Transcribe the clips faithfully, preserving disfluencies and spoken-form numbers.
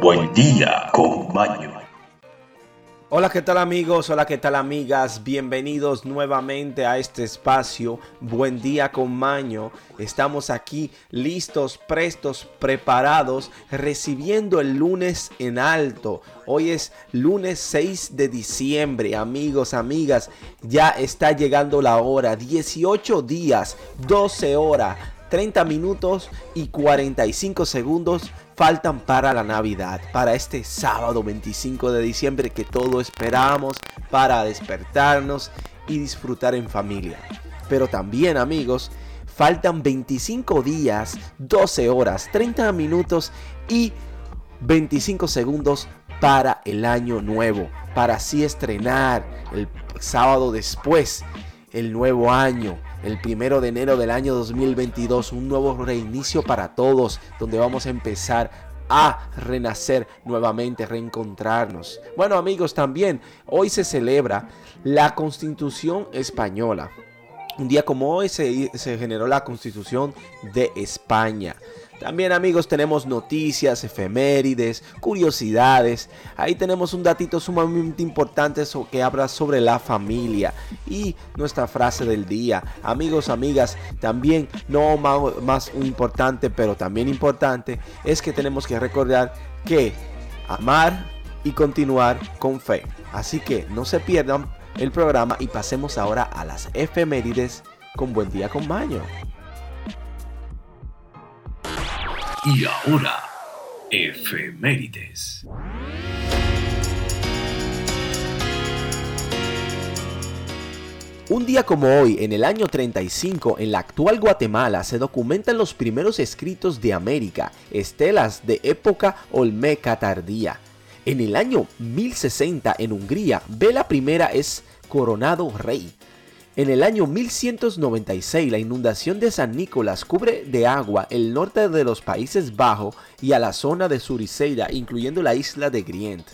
Buen día con baño. Hola, ¿qué tal amigos? Hola, ¿qué tal amigas? Bienvenidos nuevamente a este espacio Buen Día con Maño. Estamos aquí listos, prestos, preparados, recibiendo el lunes en alto. Hoy es lunes seis de diciembre, amigos, amigas. Ya está llegando la hora, dieciocho días, doce horas, treinta minutos y cuarenta y cinco segundos faltan para la Navidad, para este sábado veinticinco de diciembre que todos esperamos para despertarnos y disfrutar en familia. Pero también, amigos, faltan veinticinco días, doce horas, treinta minutos y veinticinco segundos para el año nuevo, para así estrenar el sábado después el nuevo año. El primero de enero del año dos mil veintidós, un nuevo reinicio para todos, donde vamos a empezar a renacer nuevamente, reencontrarnos. Bueno, amigos, también hoy se celebra la Constitución Española. Un día como hoy se, se generó la Constitución de España. También, amigos, tenemos noticias, efemérides, curiosidades. Ahí tenemos un datito sumamente importante que habla sobre la familia y nuestra frase del día. Amigos, amigas, también no más, más importante, pero también importante, es que tenemos que recordar que amar y continuar con fe. Así que no se pierdan el programa y pasemos ahora a las efemérides con Buen Día con Maño. Y ahora, efemérides. Un día como hoy, en el año treinta y cinco, en la actual Guatemala, se documentan los primeros escritos de América, estelas de época olmeca tardía. En el año mil sesenta, en Hungría, Bela I es coronado rey. En el año mil ciento noventa y seis, la inundación de San Nicolás cubre de agua el norte de los Países Bajos y a la zona de Suriceira, incluyendo la isla de Grient.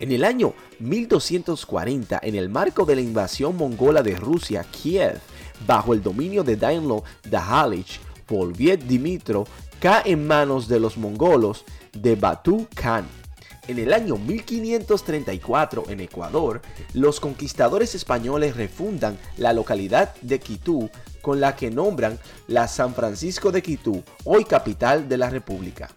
En el año mil doscientos cuarenta, en el marco de la invasión mongola de Rusia, Kiev, bajo el dominio de Danilo Dahalich, Polviet Dimitro cae en manos de los mongolos de Batu Khan. En el año mil quinientos treinta y cuatro, en Ecuador, los conquistadores españoles refundan la localidad de Quitú, con la que nombran la San Francisco de Quitú, hoy capital de la República.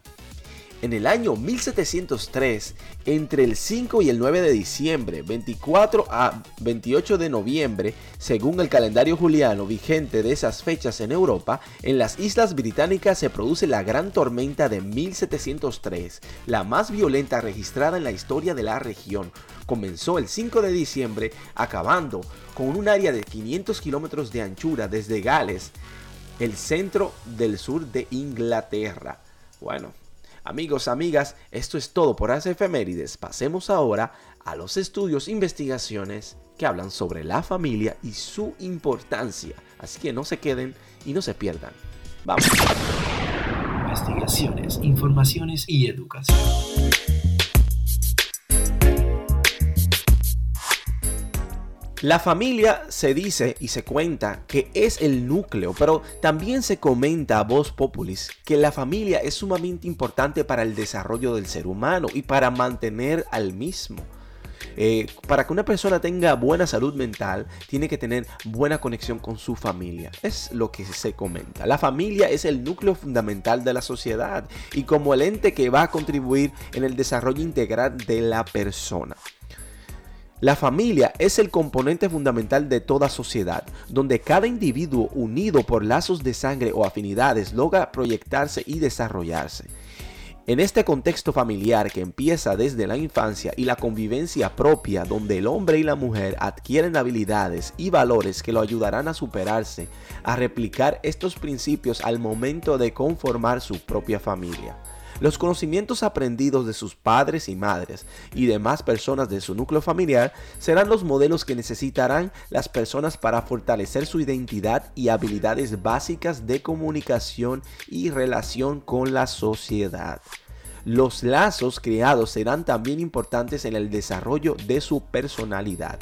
En el año mil setecientos tres, entre el cinco y el nueve de diciembre, veinticuatro a veintiocho de noviembre, según el calendario juliano vigente de esas fechas en Europa, en las Islas Británicas se produce la gran tormenta de mil setecientos tres, la más violenta registrada en la historia de la región. Comenzó el cinco de diciembre, acabando con un área de quinientos kilómetros de anchura desde Gales, el centro del sur de Inglaterra. Bueno, amigos, amigas, esto es todo por las efemérides. Pasemos ahora a los estudios e investigaciones que hablan sobre la familia y su importancia. Así que no se queden y no se pierdan. Vamos. Investigaciones, informaciones y educación. La familia se dice y se cuenta que es el núcleo, pero también se comenta a voz populis que la familia es sumamente importante para el desarrollo del ser humano y para mantener al mismo. Eh, para que una persona tenga buena salud mental, tiene que tener buena conexión con su familia. Es lo que se comenta. La familia es el núcleo fundamental de la sociedad y como el ente que va a contribuir en el desarrollo integral de la persona. La familia es el componente fundamental de toda sociedad, donde cada individuo unido por lazos de sangre o afinidades logra proyectarse y desarrollarse. En este contexto familiar que empieza desde la infancia y la convivencia propia, donde el hombre y la mujer adquieren habilidades y valores que lo ayudarán a superarse, a replicar estos principios al momento de conformar su propia familia. Los conocimientos aprendidos de sus padres y madres y demás personas de su núcleo familiar serán los modelos que necesitarán las personas para fortalecer su identidad y habilidades básicas de comunicación y relación con la sociedad. Los lazos creados serán también importantes en el desarrollo de su personalidad.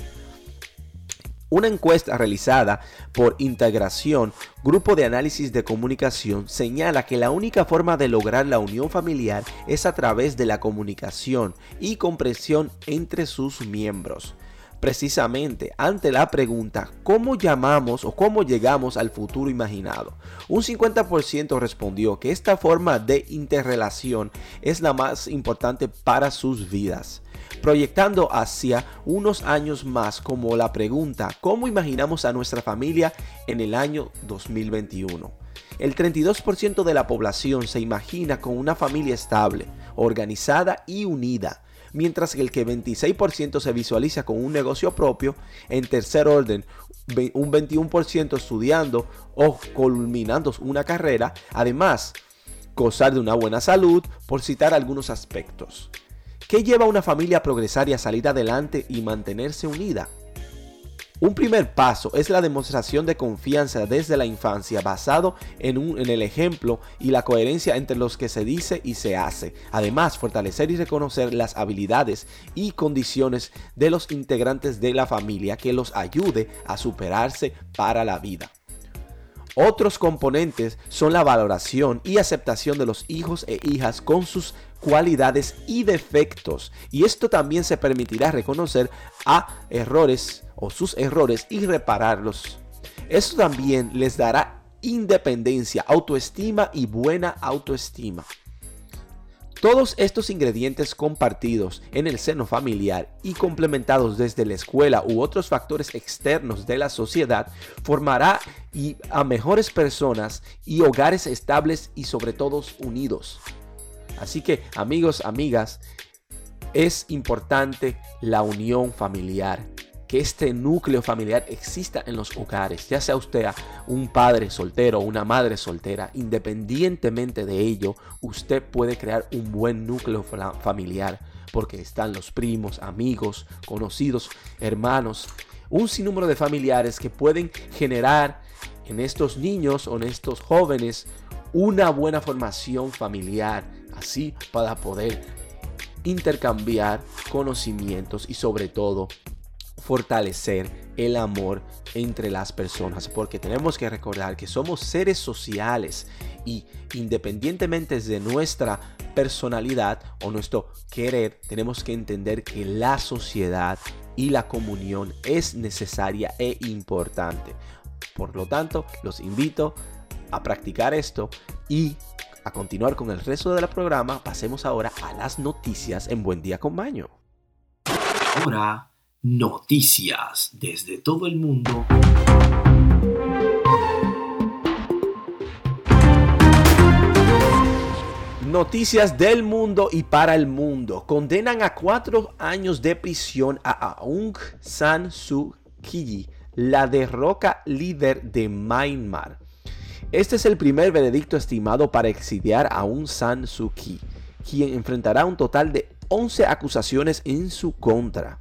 Una encuesta realizada por Integración, Grupo de Análisis de Comunicación, señala que la única forma de lograr la unión familiar es a través de la comunicación y comprensión entre sus miembros. Precisamente, ante la pregunta ¿cómo llamamos o cómo llegamos al futuro imaginado?, un cincuenta por ciento respondió que esta forma de interrelación es la más importante para sus vidas, proyectando hacia unos años más, como la pregunta ¿cómo imaginamos a nuestra familia en el año dos mil veintiuno? El treinta y dos por ciento de la población se imagina con una familia estable, organizada y unida, mientras que el que veintiséis por ciento se visualiza con un negocio propio. En tercer orden, un veintiuno por ciento estudiando o culminando una carrera, además gozar de una buena salud, por citar algunos aspectos. ¿Qué lleva a una familia a progresar y a salir adelante y mantenerse unida? Un primer paso es la demostración de confianza desde la infancia, basado en, un, en el ejemplo y la coherencia entre los que se dice y se hace. Además, fortalecer y reconocer las habilidades y condiciones de los integrantes de la familia que los ayude a superarse para la vida. Otros componentes son la valoración y aceptación de los hijos e hijas con sus cualidades y defectos, y esto también se permitirá reconocer a errores o sus errores y repararlos. Esto también les dará independencia, autoestima y buena autoestima. Todos estos ingredientes compartidos en el seno familiar y complementados desde la escuela u otros factores externos de la sociedad formará y a mejores personas y hogares estables y sobre todo unidos. Así que, amigos, amigas, es importante la unión familiar, que este núcleo familiar exista en los hogares, ya sea usted un padre soltero o una madre soltera. Independientemente de ello, usted puede crear un buen núcleo familiar, porque están los primos, amigos, conocidos, hermanos, un sinnúmero de familiares que pueden generar en estos niños o en estos jóvenes una buena formación familiar, así para poder intercambiar conocimientos y sobre todo fortalecer el amor entre las personas, porque tenemos que recordar que somos seres sociales y independientemente de nuestra personalidad o nuestro querer, tenemos que entender que la sociedad y la comunión es necesaria e importante. Por lo tanto, los invito a practicar esto y a continuar con el resto del programa. Pasemos ahora a las noticias en Buen Día con Maño. Ahora, noticias desde todo el mundo. Noticias del mundo y para el mundo. Condenan a cuatro años de prisión a Aung San Suu Kyi, la derroca líder de Myanmar. Este es el primer veredicto estimado para exiliar a Aung San Suu Kyi, quien enfrentará un total de once acusaciones en su contra.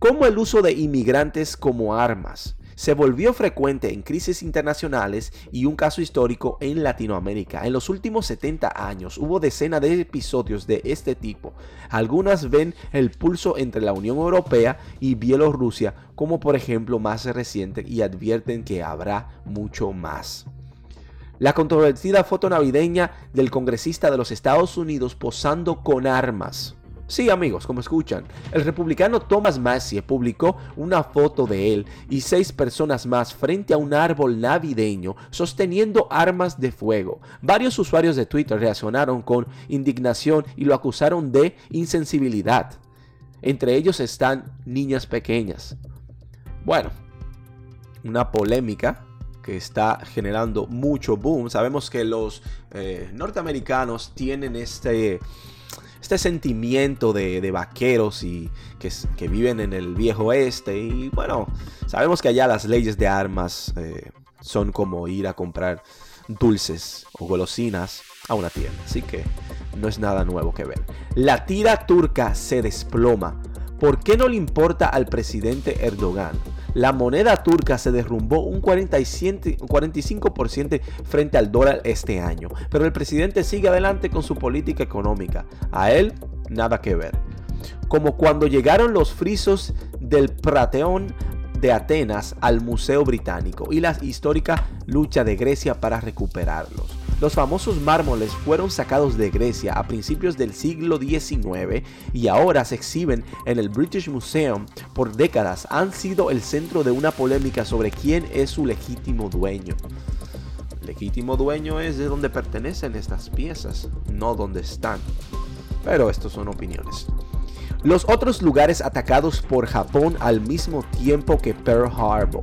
Como el uso de inmigrantes como armas se volvió frecuente en crisis internacionales y un caso histórico en Latinoamérica. En los últimos setenta años hubo decenas de episodios de este tipo. Algunas ven el pulso entre la Unión Europea y Bielorrusia, como por ejemplo más reciente, y advierten que habrá mucho más. La controvertida foto navideña del congresista de los Estados Unidos posando con armas. Sí, amigos, como escuchan, el republicano Thomas Massie publicó una foto de él y seis personas más frente a un árbol navideño sosteniendo armas de fuego. Varios usuarios de Twitter reaccionaron con indignación y lo acusaron de insensibilidad. Entre ellos están niñas pequeñas. Bueno, una polémica que está generando mucho boom. Sabemos que los eh, norteamericanos tienen este... Este sentimiento de, de vaqueros y que, que viven en el viejo oeste. Y bueno, sabemos que allá las leyes de armas eh, son como ir a comprar dulces o golosinas a una tienda. Así que no es nada nuevo que ver. La tira turca se desploma. ¿Por qué no le importa al presidente Erdogan? La moneda turca se derrumbó un cuarenta y cinco por ciento frente al dólar este año, pero el presidente sigue adelante con su política económica. A él, nada que ver. Como cuando llegaron los frisos del Partenón de Atenas al Museo Británico y la histórica lucha de Grecia para recuperarlos. Los famosos mármoles fueron sacados de Grecia a principios del siglo diecinueve y ahora se exhiben en el British Museum. Por décadas han sido el centro de una polémica sobre quién es su legítimo dueño. Legítimo dueño es de donde pertenecen estas piezas, no donde están. Pero estas son opiniones. Los otros lugares atacados por Japón al mismo tiempo que Pearl Harbor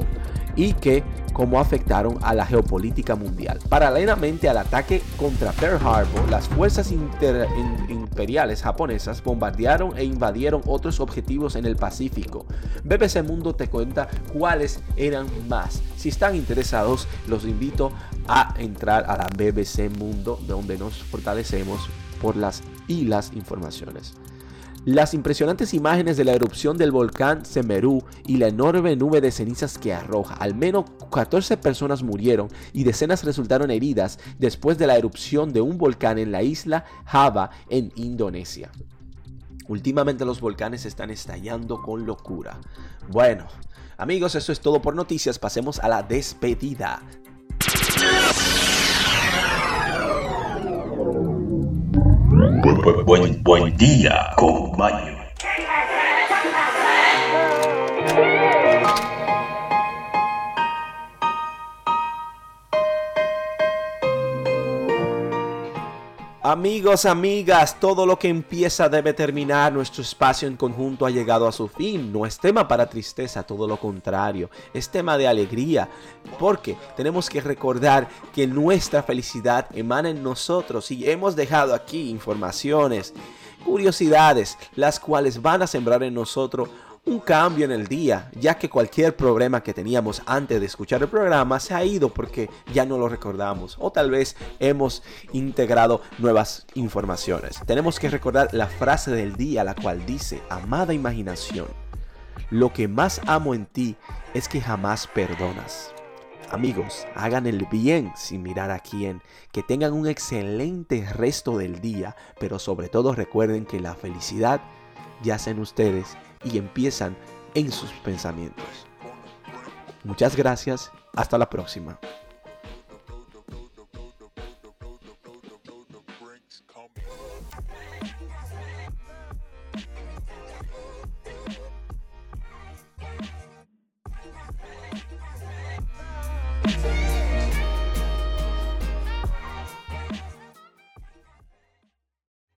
y que cómo afectaron a la geopolítica mundial. Paralelamente al ataque contra Pearl Harbor, las fuerzas inter- imperiales japonesas bombardearon e invadieron otros objetivos en el Pacífico. B B C Mundo te cuenta cuáles eran más. Si están interesados, los invito a entrar a la B B C Mundo, donde nos fortalecemos por las y las informaciones. Las impresionantes imágenes de la erupción del volcán Semerú y la enorme nube de cenizas que arroja. Al menos catorce personas murieron y decenas resultaron heridas después de la erupción de un volcán en la isla Java, en Indonesia. Últimamente los volcanes están estallando con locura. Bueno, amigos, eso es todo por noticias. Pasemos a la despedida. Buen, buen, buen día con Maño. Amigos, amigas, todo lo que empieza debe terminar. Nuestro espacio en conjunto ha llegado a su fin. No es tema para tristeza, todo lo contrario. Es tema de alegría, porque tenemos que recordar que nuestra felicidad emana en nosotros y hemos dejado aquí informaciones, curiosidades, las cuales van a sembrar en nosotros un cambio en el día, ya que cualquier problema que teníamos antes de escuchar el programa se ha ido porque ya no lo recordamos, o tal vez hemos integrado nuevas informaciones. Tenemos que recordar la frase del día, la cual dice: amada imaginación, lo que más amo en ti es que jamás perdonas. Amigos, hagan el bien sin mirar a quién, que tengan un excelente resto del día, pero sobre todo recuerden que la felicidad yace en ustedes y empiezan en sus pensamientos. Muchas gracias, hasta la próxima.